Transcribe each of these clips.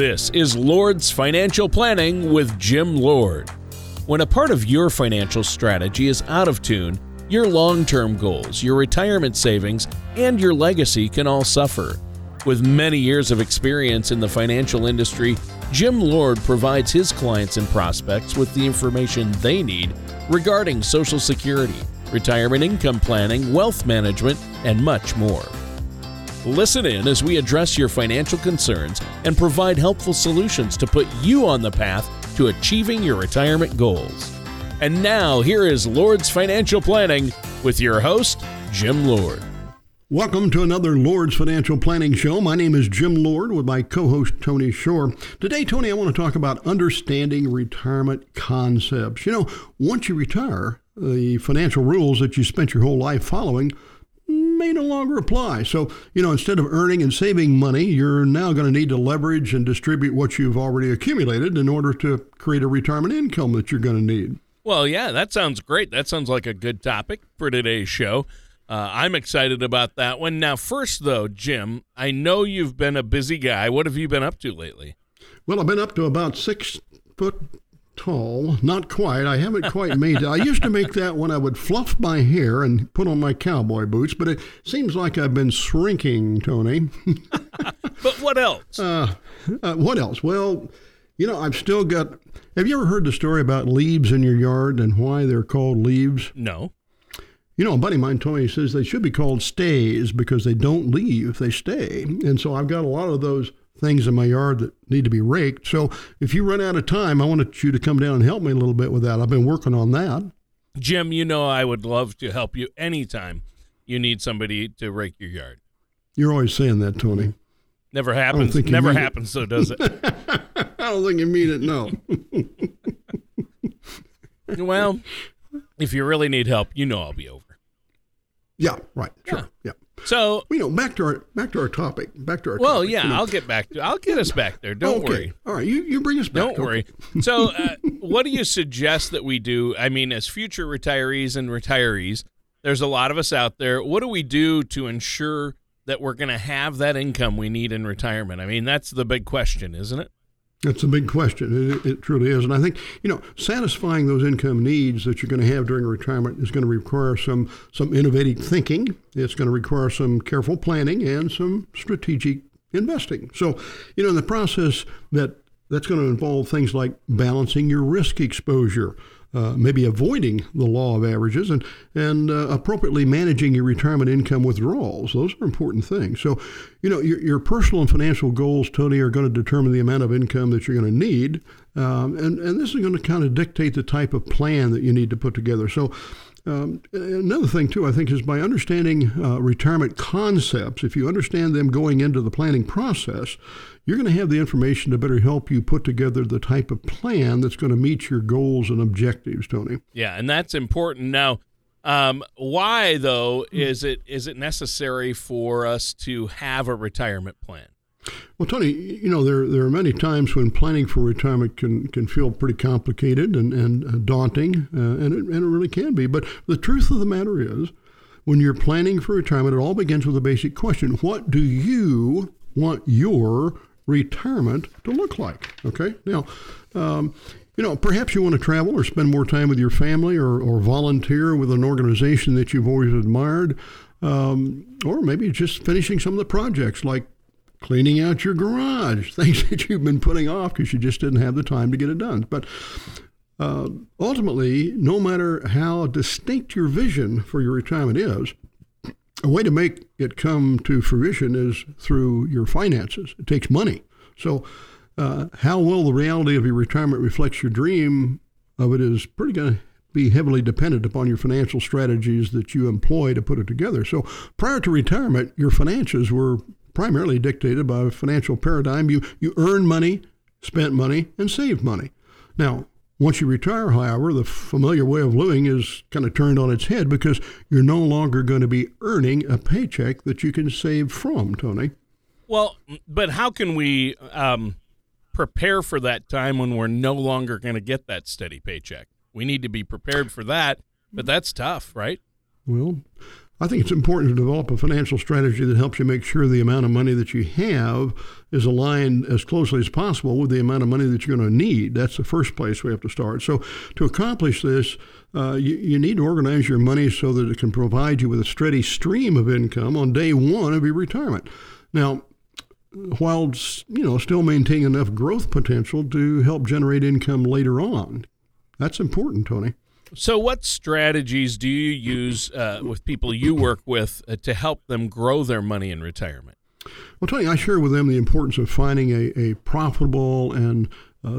This is Lord's Financial Planning with Jim Lord. When a part of your financial strategy is out of tune, your long-term goals, your retirement savings, and your legacy can all suffer. With many years of experience in the financial industry, Jim Lord provides his clients and prospects with the information they need regarding Social Security, retirement income planning, wealth management, and much more. Listen in as we address your financial concerns and provide helpful solutions to put you on the path to achieving your retirement goals. And now, here is Lord's Financial Planning with your host, Jim Lord. Welcome to another Lord's Financial Planning Show. My name is Jim Lord with my co-host, Tony Shore. Today, Tony, I want to talk about understanding retirement concepts. You know, once you retire, the financial rules that you spent your whole life following may no longer apply. So, instead of earning and saving money, you're now going to need to leverage and distribute what you've already accumulated in order to create a retirement income that you're going to need. Well, yeah, that sounds great. That sounds like a good topic for today's show. I'm excited about that one. Now, first, though, Jim, I know you've been a busy guy. What have you been up to lately? Well, I've been up to about 6 foot tall. Not quite. I haven't quite made it. I used to make that when I would fluff my hair and put on my cowboy boots, but it seems like I've been shrinking, Tony. But what else? Well, I've still got... Have you ever heard the story about leaves in your yard and why they're called leaves? No. A buddy of mine, Tony, says they should be called stays because they don't leave, they stay. And so I've got a lot of those things in my yard that need to be raked. So if you run out of time, I wanted you to come down and help me a little bit with that. I've been working on that. Jim, I would love to help you anytime you need somebody to rake your yard. You're always saying that, Tony. Never happens. Never happens, so does it? I don't think you mean it, no. Well, if you really need help, I'll be over. Yeah, right. Yeah. Sure. Yeah. So, back to our topic. Well, yeah, I'll get us back there. Don't worry. All right, you bring us back. Don't worry. So, what do you suggest that we do? I mean, as future retirees and retirees, there's a lot of us out there. What do we do to ensure that we're going to have that income we need in retirement? I mean, that's the big question, isn't it? That's a big question. It truly is. And I think, satisfying those income needs that you're going to have during retirement is going to require some innovative thinking. It's going to require some careful planning and some strategic investing. So, in the process, that's going to involve things like balancing your risk exposure, maybe avoiding the law of averages, and appropriately managing your retirement income withdrawals. Those are important things. So, your personal and financial goals, Tony, are going to determine the amount of income that you're going to need, and this is going to kind of dictate the type of plan that you need to put together. So, another thing, too, I think, is by understanding retirement concepts, if you understand them going into the planning process, you're going to have the information to better help you put together the type of plan that's going to meet your goals and objectives, Tony. Yeah, and that's important. Now, why, though, is it necessary for us to have a retirement plan? Well, Tony, there are many times when planning for retirement can feel pretty complicated and daunting, and it really can be. But the truth of the matter is, when you're planning for retirement, it all begins with a basic question. What do you want your retirement to look like? Okay? Now, perhaps you want to travel or spend more time with your family or volunteer with an organization that you've always admired, or maybe just finishing some of the projects like cleaning out your garage, things that you've been putting off because you just didn't have the time to get it done. But ultimately, no matter how distinct your vision for your retirement is, a way to make it come to fruition is through your finances. It takes money. So how well the reality of your retirement reflects your dream of it is pretty going to be heavily dependent upon your financial strategies that you employ to put it together. So prior to retirement, your finances were primarily dictated by a financial paradigm. You earn money, spent money, and saved money. Now, once you retire, however, the familiar way of living is kind of turned on its head because you're no longer going to be earning a paycheck that you can save from, Tony. Well, but how can we prepare for that time when we're no longer going to get that steady paycheck? We need to be prepared for that, but that's tough, right? Well, I think it's important to develop a financial strategy that helps you make sure the amount of money that you have is aligned as closely as possible with the amount of money that you're going to need. That's the first place we have to start. So to accomplish this, you need to organize your money so that it can provide you with a steady stream of income on day one of your retirement. Now, while still maintaining enough growth potential to help generate income later on. That's important, Tony. So what strategies do you use with people you work with to help them grow their money in retirement? Well, Tony, I share with them the importance of finding a profitable and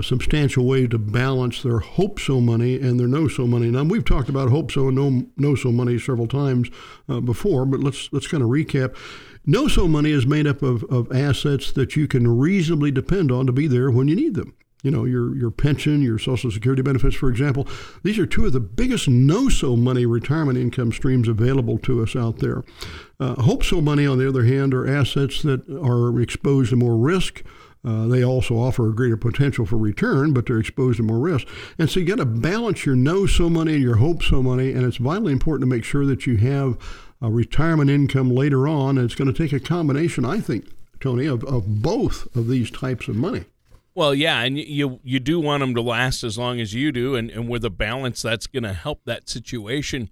substantial way to balance their hope-so money and their no-so money. Now, we've talked about hope-so and no-so money several times before, but let's kind of recap. No-so money is made up of assets that you can reasonably depend on to be there when you need them. Your pension, your Social Security benefits, for example. These are two of the biggest no-so money retirement income streams available to us out there. Hope-so money, on the other hand, are assets that are exposed to more risk. They also offer a greater potential for return, but they're exposed to more risk. And so you got to balance your no-so money and your hope-so money, and it's vitally important to make sure that you have a retirement income later on. And it's going to take a combination, I think, Tony, of both of these types of money. Well, yeah, and you do want them to last as long as you do, and with a balance, that's going to help that situation.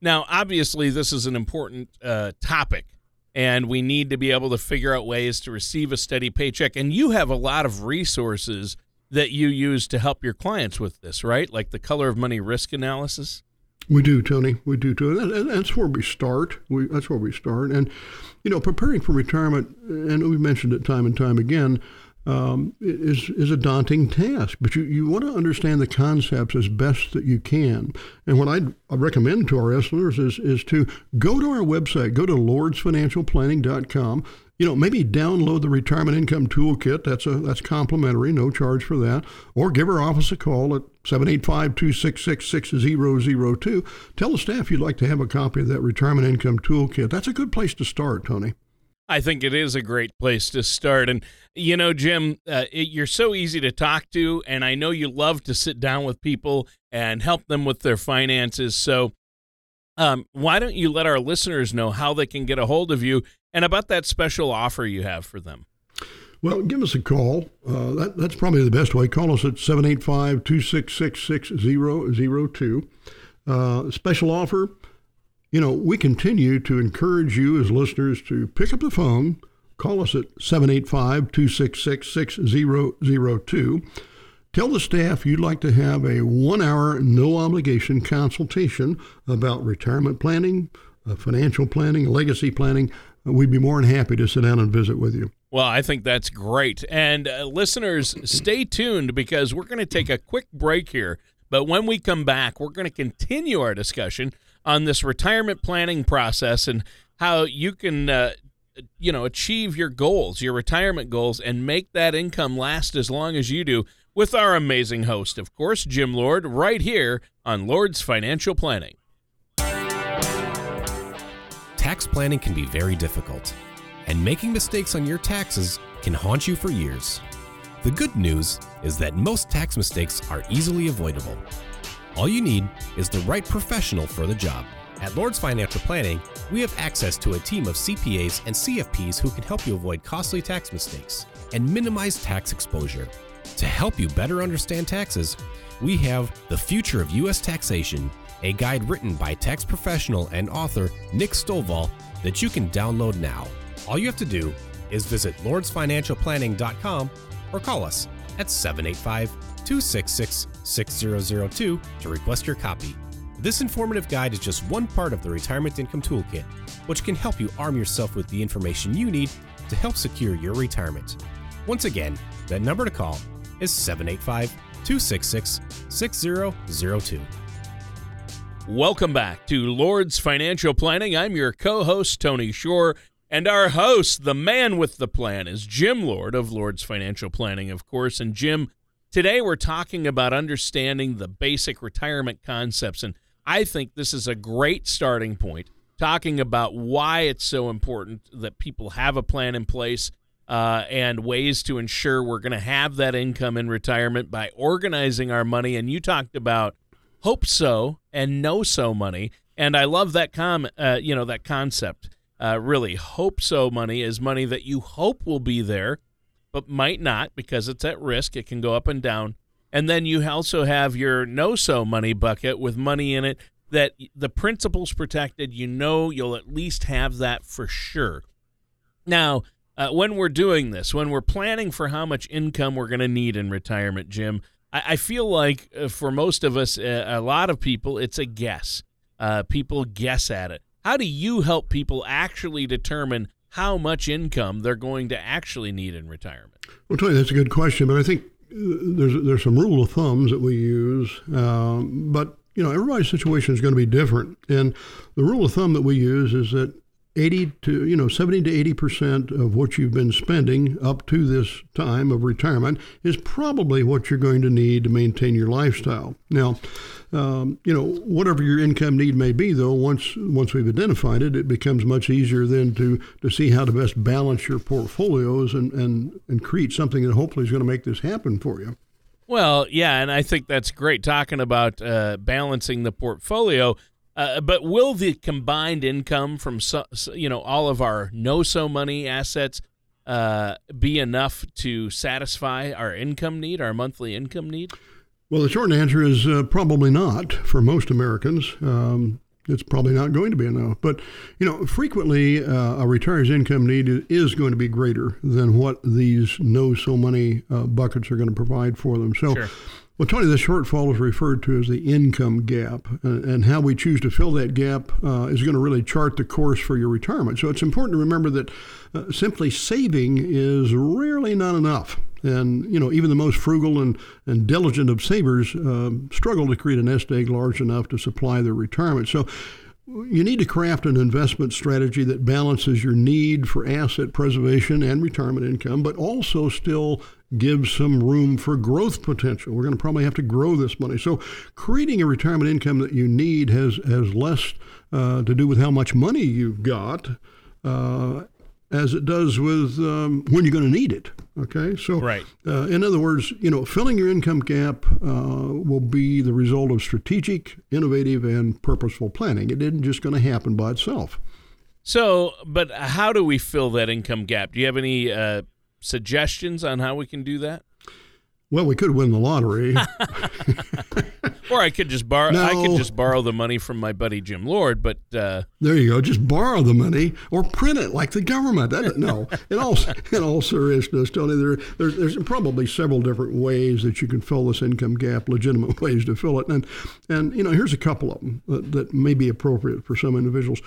Now, obviously, this is an important topic, and we need to be able to figure out ways to receive a steady paycheck. And you have a lot of resources that you use to help your clients with this, right? Like the Color of Money risk analysis? We do, Tony. We do, too. And that's where we start. That's where we start. And, preparing for retirement, and we've mentioned it time and time again, is a daunting task, but you want to understand the concepts as best that you can. And what I'd recommend to our listeners is to go to our website, go to lordsfinancialplanning.com, maybe download the Retirement Income Toolkit. That's complimentary, no charge for that. Or give our office a call at 785-266-6002. Tell the staff you'd like to have a copy of that Retirement Income Toolkit. That's a good place to start, Tony. I think it is a great place to start. And, Jim, you're so easy to talk to, and I know you love to sit down with people and help them with their finances. So why don't you let our listeners know how they can get a hold of you and about that special offer you have for them? Well, give us a call. That's probably the best way. Call us at 785-266-6002. Special offer. We continue to encourage you as listeners to pick up the phone, call us at 785-266-6002. Tell the staff you'd like to have a 1-hour, no-obligation consultation about retirement planning, financial planning, legacy planning. We'd be more than happy to sit down and visit with you. Well, I think that's great. And listeners, stay tuned because we're going to take a quick break here. But when we come back, we're going to continue our discussion on this retirement planning process and how you can, achieve your goals, your retirement goals, and make that income last as long as you do with our amazing host, of course, Jim Lord, right here on Lord's Financial Planning. Tax planning can be very difficult, and making mistakes on your taxes can haunt you for years. The good news is that most tax mistakes are easily avoidable. All you need is the right professional for the job. At Lord's Financial Planning, we have access to a team of CPAs and CFPs who can help you avoid costly tax mistakes and minimize tax exposure. To help you better understand taxes, we have The Future of U.S. Taxation, a guide written by tax professional and author Nick Stovall that you can download now. All you have to do is visit lordsfinancialplanning.com or call us at 785-266-6002 to request your copy. This informative guide is just one part of the Retirement Income Toolkit, which can help you arm yourself with the information you need to help secure your retirement. Once again, that number to call is 785-266-6002. Welcome back to Lord's Financial Planning. I'm your co-host, Tony Shore, and our host, the man with the plan, is Jim Lord of Lord's Financial Planning, of course. And Jim, today we're talking about understanding the basic retirement concepts, and I think this is a great starting point, talking about why it's so important that people have a plan in place and ways to ensure we're going to have that income in retirement by organizing our money. And you talked about hope-so and no-so money, And I love that that concept. Really, hope so money is money that you hope will be there, but might not because it's at risk. It can go up and down. And then you also have your no-so money bucket with money in it that the principal's protected. You know you'll at least have that for sure. Now, when we're doing this, when we're planning for how much income we're going to need in retirement, Jim, I feel like for most of us, a lot of people, it's a guess. People guess at it. How do you help people actually determine how much income they're going to actually need in retirement? Well, Tony, that's a good question, but I think there's some rule of thumbs that we use, but everybody's situation is going to be different. And the rule of thumb that we use is that 70 to 80% of what you've been spending up to this time of retirement is probably what you're going to need to maintain your lifestyle. Now, whatever your income need may be, though, once we've identified it, it becomes much easier then to see how to best balance your portfolios and create something that hopefully is going to make this happen for you. Well, yeah, and I think that's great, talking about balancing the portfolio. But will the combined income from all of our no-so money assets be enough to satisfy our income need, our monthly income need? Well, the short answer is probably not for most Americans. It's probably not going to be enough. But, frequently a retiree's income need is going to be greater than what these no-so money buckets are going to provide for them. So. Sure. Well, Tony, the shortfall is referred to as the income gap, and how we choose to fill that gap is going to really chart the course for your retirement. So it's important to remember that simply saving is rarely not enough. And, even the most frugal and diligent of savers struggle to create a nest egg large enough to supply their retirement. So you need to craft an investment strategy that balances your need for asset preservation and retirement income, but also still gives some room for growth potential. We're going to probably have to grow this money. So creating a retirement income that you need has less to do with how much money you've got as it does with when you're going to need it. Okay, so right. In other words, filling your income gap will be the result of strategic, innovative, and purposeful planning. It isn't just going to happen by itself. So, but how do we fill that income gap? Do you have any suggestions on how we can do that? Well, we could win the lottery. Or I could just borrow. No. I could just borrow the money from my buddy Jim Lord. But there you go. Just borrow the money or print it like the government. No, in all seriousness, Tony, there's probably several different ways that you can fill this income gap. Legitimate ways to fill it, and here's a couple of them that may be appropriate for some individuals.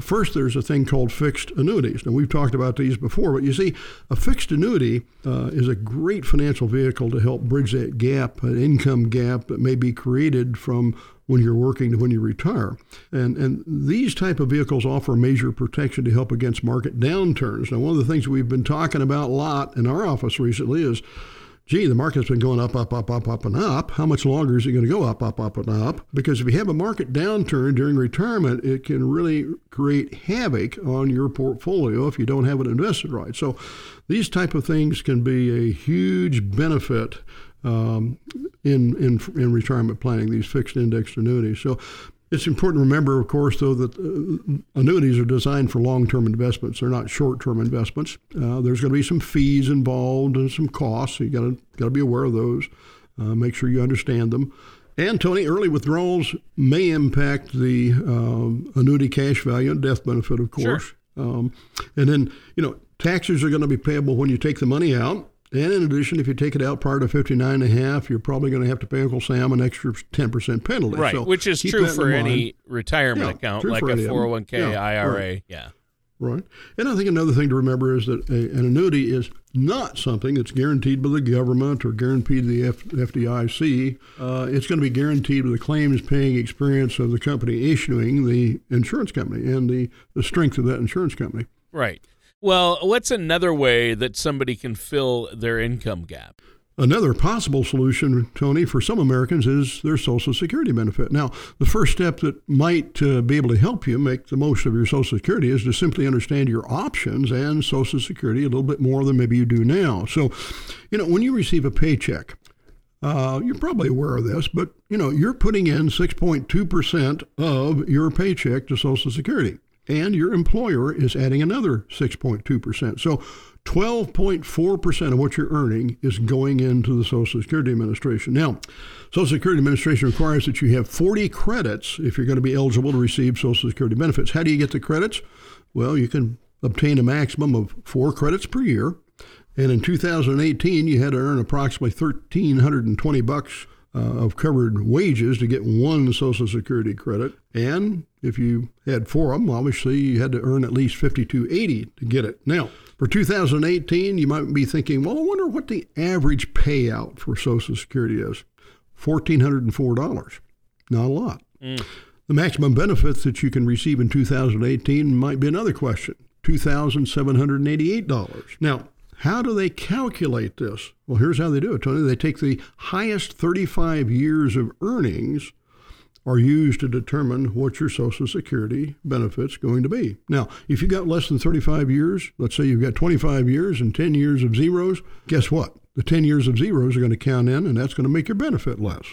First, there's a thing called fixed annuities. Now, we've talked about these before, but you see, a fixed annuity is a great financial vehicle to help bridge that gap, an income gap that may be created from when you're working to when you retire. And these type of vehicles offer major protection to help against market downturns. Now, one of the things we've been talking about a lot in our office recently is, gee, the market's been going up, and up. How much longer is it going to go up, and up? Because if you have a market downturn during retirement, it can really create havoc on your portfolio if you don't have it invested right. So these type of things can be a huge benefit in retirement planning, these fixed indexed annuities. So it's important to remember, of course, though, that annuities are designed for long-term investments. They're not short-term investments. There's going to be some fees involved and some costs. So you got to be aware of those. Make sure you understand them. And, Tony, early withdrawals may impact the annuity cash value and death benefit, of course. Sure. And then, taxes are going to be payable when you take the money out. And in addition, if you take it out prior to 59.5, you're probably going to have to pay Uncle Sam an extra 10% penalty. Right, so which is true for any retirement account, like a 401k, IRA. Right. Yeah. Right. And I think another thing to remember is that an annuity is not something that's guaranteed by the government or guaranteed the FDIC. It's going to be guaranteed by the claims-paying experience of the company issuing the insurance company and the strength of that insurance company. Right. Well, what's another way that somebody can fill their income gap? Another possible solution, Tony, for some Americans is their Social Security benefit. Now, the first step that might be able to help you make the most of your Social Security is to simply understand your options and Social Security a little bit more than maybe you do now. So, when you receive a paycheck, You're probably aware of this, but you know, you're putting in 6.2% of your paycheck to Social Security, and your employer is adding another 6.2%. So 12.4% of what you're earning is going into the Social Security Administration. Now, Social Security Administration requires that you have 40 credits if you're going to be eligible to receive Social Security benefits. How do you get the credits? Well, you can obtain a maximum of 4 credits per year. And in 2018, you had to earn approximately $1,320 of covered wages to get 1 Social Security credit. And if you had 4 of them, obviously you had to earn at least $5,280 to get it. Now, for 2018, you might be thinking, well, I wonder what the average payout for Social Security is. $1,404. Not a lot. Mm. The maximum benefits that you can receive in 2018 might be another question. $2,788. Now, how do they calculate this? Well, here's how they do it, Tony. They take the highest 35 years of earnings are used to determine what your Social Security benefit's going to be. Now, if you've got less than 35 years, let's say you've got 25 years and 10 years of zeros, guess what? The 10 years of zeros are going to count in, and that's going to make your benefit less.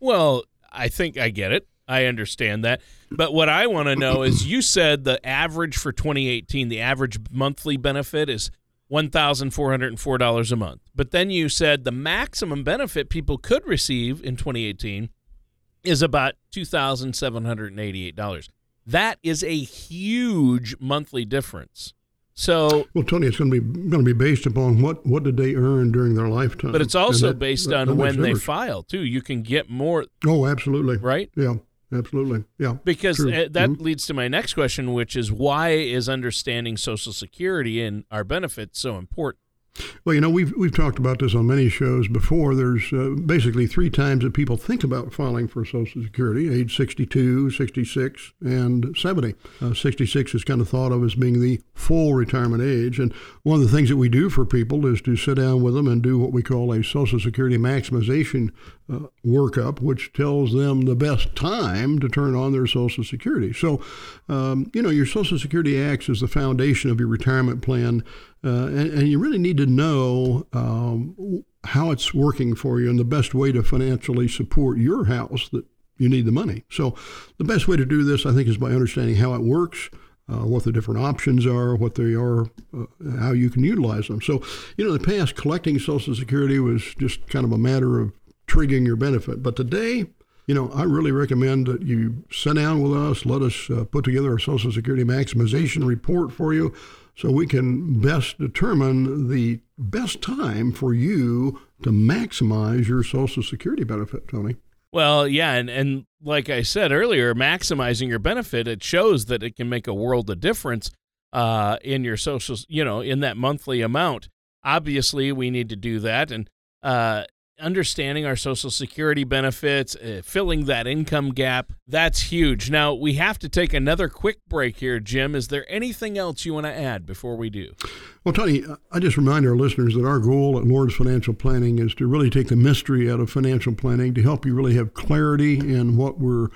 Well, I think I get it. I understand that. But what I want to know is you said the average for 2018, the average monthly benefit is $1,404 a month. But then you said the maximum benefit people could receive in 2018 is about $2,788. That is a huge monthly difference. So, well, Tony, it's going to be based upon what did they earn during their lifetime. But it's also based on when they file too. You can get more. Oh, absolutely. Right? Yeah. Absolutely. Yeah. Because that leads to my next question, which is why is understanding Social Security and our benefits so important? Well, you know, we've talked about this on many shows before. There's basically 3 times that people think about filing for Social Security, age 62, 66, and 70. 66 is kind of thought of as being the full retirement age. And one of the things that we do for people is to sit down with them and do what we call a Social Security maximization workup, which tells them the best time to turn on their Social Security. So, you know, your Social Security acts as the foundation of your retirement plan. And you really need to know how it's working for you and the best way to financially support your house that you need the money. So the best way to do this, I think, is by understanding how it works, what the different options are, what they are, how you can utilize them. So, you know, in the past, collecting Social Security was just kind of a matter of triggering your benefit. But today, you know, I really recommend that you sit down with us, let us put together a Social Security maximization report for you, so we can best determine the best time for you to maximize your Social Security benefit, Tony. Well, yeah, and like I said earlier, maximizing your benefit, it shows that it can make a world of difference in your social, you know, in that monthly amount. Obviously, we need to do that, and understanding our Social Security benefits, filling that income gap, that's huge. Now, we have to take another quick break here, Jim. Is there anything else you want to add before we do? Well, Tony, I just remind our listeners that our goal at Lord's Financial Planning is to really take the mystery out of financial planning, to help you really have clarity in what we're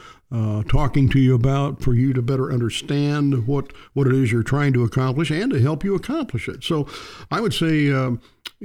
talking to you about, for you to better understand what it is you're trying to accomplish and to help you accomplish it. So I would say,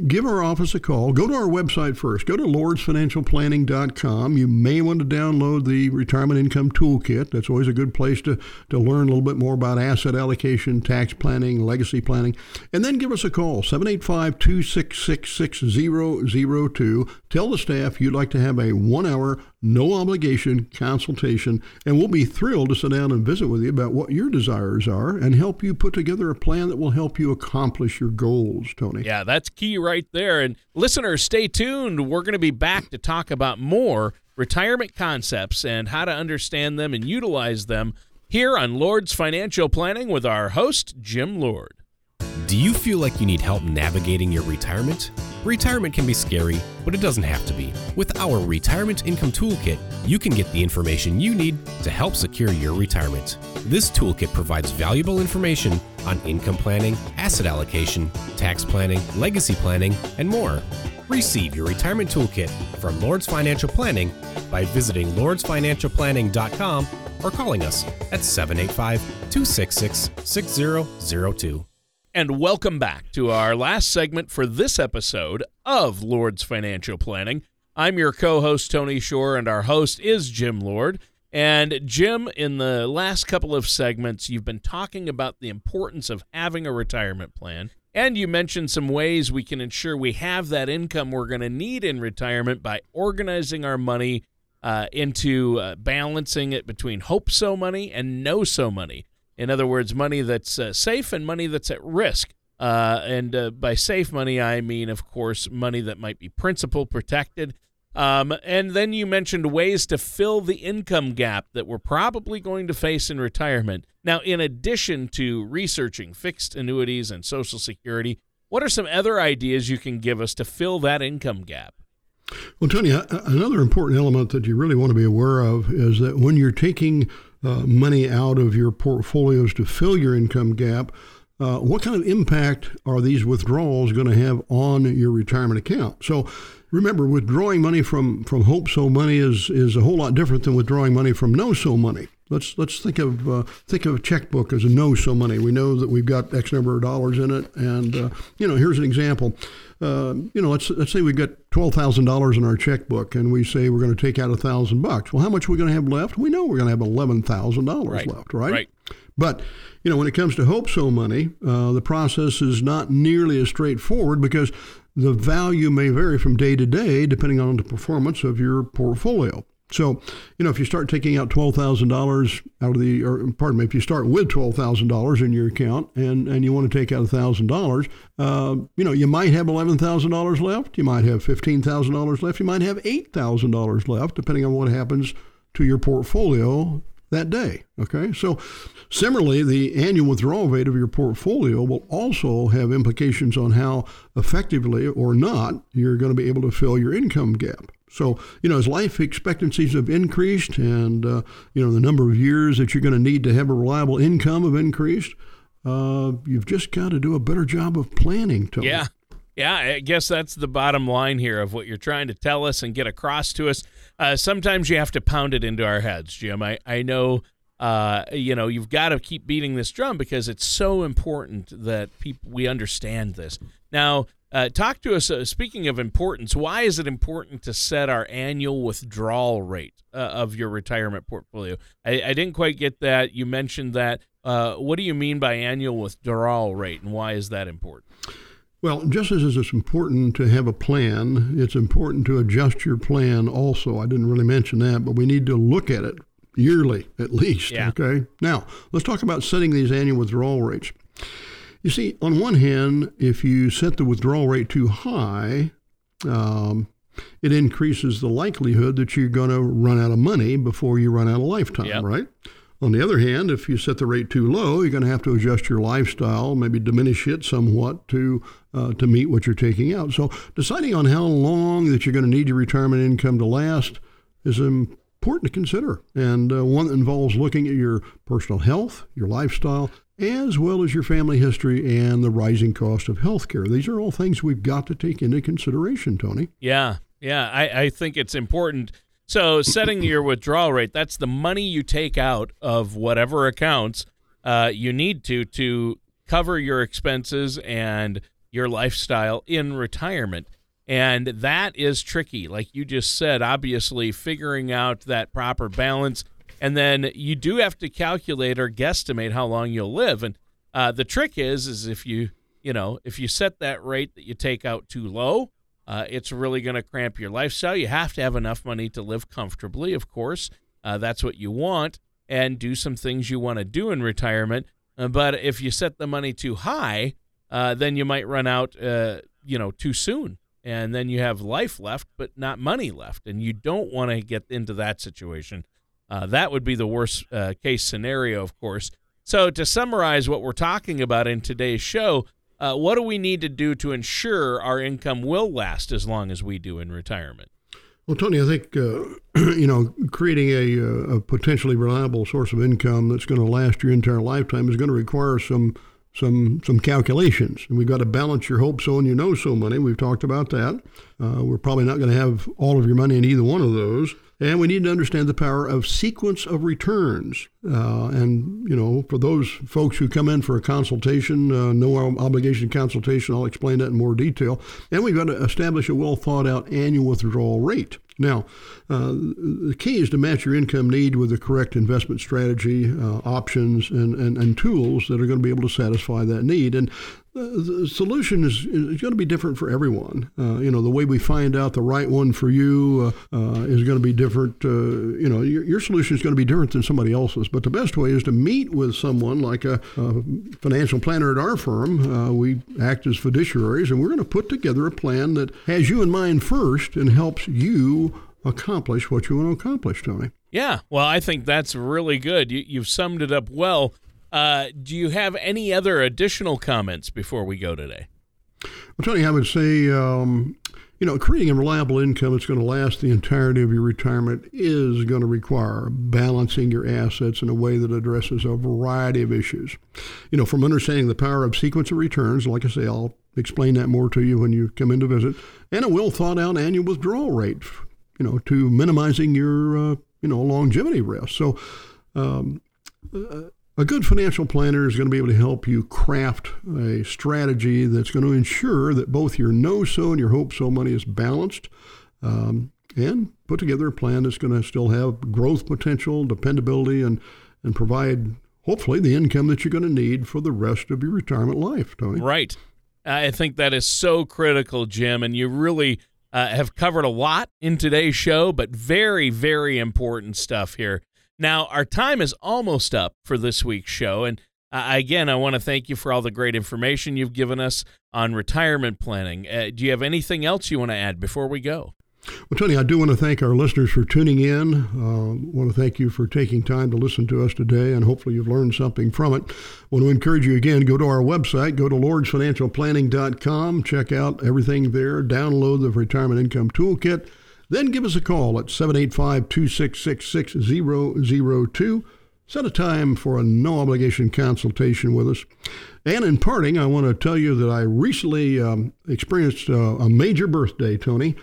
give our office a call. Go to our website first. Go to lordsfinancialplanning.com. You may want to download the Retirement Income Toolkit. That's always a good place to learn a little bit more about asset allocation, tax planning, legacy planning. And then give us a call, 785-266-6002. Tell the staff you'd like to have a 1-hour, no-obligation consultation, and we'll be thrilled to sit down and visit with you about what your desires are and help you put together a plan that will help you accomplish your goals, Tony. Yeah, that's key right there. And listeners, stay tuned. We're going to be back to talk about more retirement concepts and how to understand them and utilize them here on Lord's Financial Planning with our host, Jim Lord. Do you feel like you need help navigating your retirement? Retirement can be scary, but it doesn't have to be. With our Retirement Income Toolkit, you can get the information you need to help secure your retirement. This toolkit provides valuable information on income planning, asset allocation, tax planning, legacy planning, and more. Receive your Retirement Toolkit from Lord's Financial Planning by visiting lordsfinancialplanning.com or calling us at 785-266-6002. And welcome back to our last segment for this episode of Lord's Financial Planning. I'm your co-host, Tony Shore, and our host is Jim Lord. And Jim, in the last couple of segments, you've been talking about the importance of having a retirement plan. And you mentioned some ways we can ensure we have that income we're going to need in retirement by organizing our money into balancing it between hope-so money and no-so money. In other words, money that's safe and money that's at risk. And by safe money, I mean, of course, money that might be principal protected. And then you mentioned ways to fill the income gap that we're probably going to face in retirement. Now, in addition to researching fixed annuities and Social Security, what are some other ideas you can give us to fill that income gap? Well, Tony, another important element that you really want to be aware of is that when you're taking money out of your portfolios to fill your income gap, what kind of impact are these withdrawals going to have on your retirement account? So remember, withdrawing money from hope-so money is a whole lot different than withdrawing money from no-so money. Let's think of a checkbook as a no-so money. We know that we've got X number of dollars in it, and here's an example. Let's say we've got $12,000 in our checkbook, and we say we're going to take out $1,000. Well, how much are we going to have left? We know we're going to have $11,000 left, right? Right. But, when it comes to hope-so money, the process is not nearly as straightforward because the value may vary from day to day depending on the performance of your portfolio. So, if you start taking out $12,000 if you start with $12,000 in your account and you want to take out $1,000, you might have $11,000 left, you might have $15,000 left, you might have $8,000 left, depending on what happens to your portfolio that day. Okay. So similarly, the annual withdrawal rate of your portfolio will also have implications on how effectively or not you're going to be able to fill your income gap. So, as life expectancies have increased and, the number of years that you're going to need to have a reliable income have increased, you've just got to do a better job of planning, Tony. Yeah. Yeah, I guess that's the bottom line here of what you're trying to tell us and get across to us. Sometimes you have to pound it into our heads, Jim. I know, you've got to keep beating this drum because it's so important that we understand this. Now, talk to us, speaking of importance, why is it important to set our annual withdrawal rate of your retirement portfolio? I didn't quite get that. You mentioned that. What do you mean by annual withdrawal rate, and why is that important? Well, just as it's important to have a plan, it's important to adjust your plan also. I didn't really mention that, but we need to look at it yearly at least, yeah. Okay? Now, let's talk about setting these annual withdrawal rates. You see, on one hand, if you set the withdrawal rate too high, it increases the likelihood that you're going to run out of money before you run out of lifetime, yep. Right? On the other hand, if you set the rate too low, you're going to have to adjust your lifestyle, maybe diminish it somewhat to meet what you're taking out. So deciding on how long that you're going to need your retirement income to last is important to consider, and one that involves looking at your personal health, your lifestyle, as well as your family history and the rising cost of health care. These are all things we've got to take into consideration, Tony. Yeah, I think it's important. So setting your withdrawal rate, that's the money you take out of whatever accounts you need to cover your expenses and your lifestyle in retirement. And that is tricky. Like you just said, obviously figuring out that proper balance. And then you do have to calculate or guesstimate how long you'll live. And the trick is if you set that rate that you take out too low, it's really going to cramp your lifestyle. You have to have enough money to live comfortably, of course. That's what you want, and do some things you want to do in retirement. But if you set the money too high, then you might run out, too soon. And then you have life left, but not money left. And you don't want to get into that situation. That would be the worst case scenario, of course. So to summarize what we're talking about in today's show, what do we need to do to ensure our income will last as long as we do in retirement? Well, Tony, I think, creating a potentially reliable source of income that's going to last your entire lifetime is going to require some calculations. And we've got to balance your hope-so and your no-so money. We've talked about that. We're probably not going to have all of your money in either one of those. And we need to understand the power of sequence of returns. And, you know, for those folks who come in for a consultation, no obligation consultation, I'll explain that in more detail. And we've got to establish a well-thought-out annual withdrawal rate. Now, the key is to match your income need with the correct investment strategy, options, and tools that are going to be able to satisfy that need. And the solution is going to be different for everyone. You know, the way we find out the right one for you is going to be different. You know, your solution is going to be different than somebody else's. But the best way is to meet with someone like a financial planner at our firm. We act as fiduciaries, and we're going to put together a plan that has you in mind first and helps you accomplish what you want to accomplish, Tony. Yeah, well, I think that's really good. You've summed it up well. Do you have any other additional comments before we go today? Well, Tony, I would say, you know, creating a reliable income that's going to last the entirety of your retirement is going to require balancing your assets in a way that addresses a variety of issues. You know, from understanding the power of sequence of returns, like I say, I'll explain that more to you when you come in to visit, and a well-thought-out annual withdrawal rate, you know, to minimizing your, you know, longevity risk. So, a good financial planner is going to be able to help you craft a strategy that's going to ensure that both your no-so and your hope-so money is balanced, and put together a plan that's going to still have growth potential, dependability, and provide, hopefully, the income that you're going to need for the rest of your retirement life, Tony. Right. I think that is so critical, Jim, and you really have covered a lot in today's show, but very, very important stuff here. Now, our time is almost up for this week's show, and again, I want to thank you for all the great information you've given us on retirement planning. Do you have anything else you want to add before we go? Well, Tony, I do want to thank our listeners for tuning in. I want to thank you for taking time to listen to us today, and hopefully you've learned something from it. I want to encourage you again, go to our website, go to lordsfinancialplanning.com, check out everything there, download the Retirement Income Toolkit. Then give us a call at 785-266-6002. Set a time for a no-obligation consultation with us. And in parting, I want to tell you that I recently experienced a major birthday, Tony.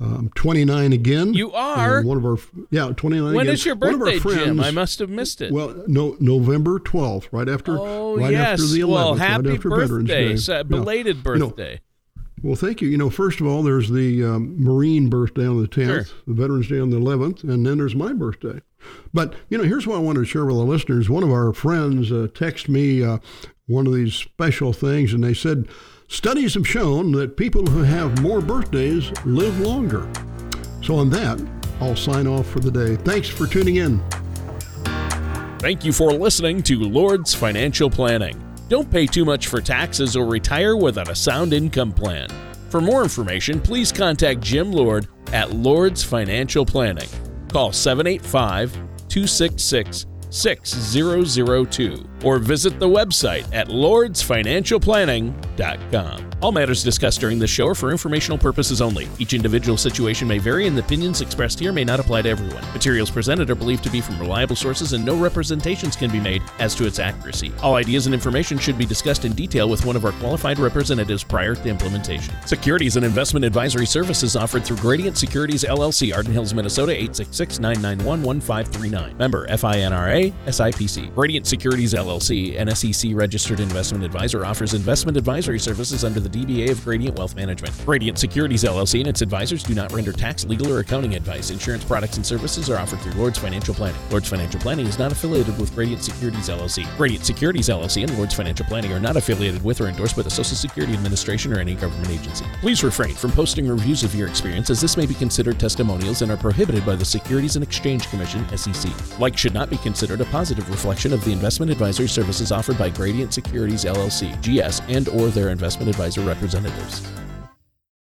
I'm 29 again. You are? One of our, yeah, 29 when again. When is your birthday, one of our friends, Jim? I must have missed it. Well, no, November 12th, right after the 11th. Well, happy right after birthday. Veterans Day. Belated birthday. You know, well, thank you. You know, first of all, there's the Marine birthday on the 10th, sure. The Veterans Day on the 11th, and then there's my birthday. But, you know, here's what I wanted to share with the listeners. One of our friends texted me one of these special things, and they said, studies have shown that people who have more birthdays live longer. So on that, I'll sign off for the day. Thanks for tuning in. Thank you for listening to Lord's Financial Planning. Don't pay too much for taxes or retire without a sound income plan. For more information, please contact Jim Lord at Lord's Financial Planning. Call 785-266-6002 or visit the website at lordsfinancialplanning.com. All matters discussed during this show are for informational purposes only. Each individual situation may vary, and the opinions expressed here may not apply to everyone. Materials presented are believed to be from reliable sources, and no representations can be made as to its accuracy. All ideas and information should be discussed in detail with one of our qualified representatives prior to implementation. Securities and investment advisory services offered through Gradient Securities, LLC, Arden Hills, Minnesota, 866-991-1539. Member FINRA, SIPC. Gradient Securities, LLC, an SEC-registered investment advisor, offers investment advisory services under the DBA of Gradient Wealth Management. Gradient Securities LLC and its advisors do not render tax, legal, or accounting advice. Insurance products and services are offered through Lord's Financial Planning. Lord's Financial Planning is not affiliated with Gradient Securities LLC. Gradient Securities LLC and Lord's Financial Planning are not affiliated with or endorsed by the Social Security Administration or any government agency. Please refrain from posting reviews of your experience, as this may be considered testimonials and are prohibited by the Securities and Exchange Commission, SEC. Like should not be considered a positive reflection of the investment advisory services offered by Gradient Securities LLC, GS, and/or their investment advisor representatives.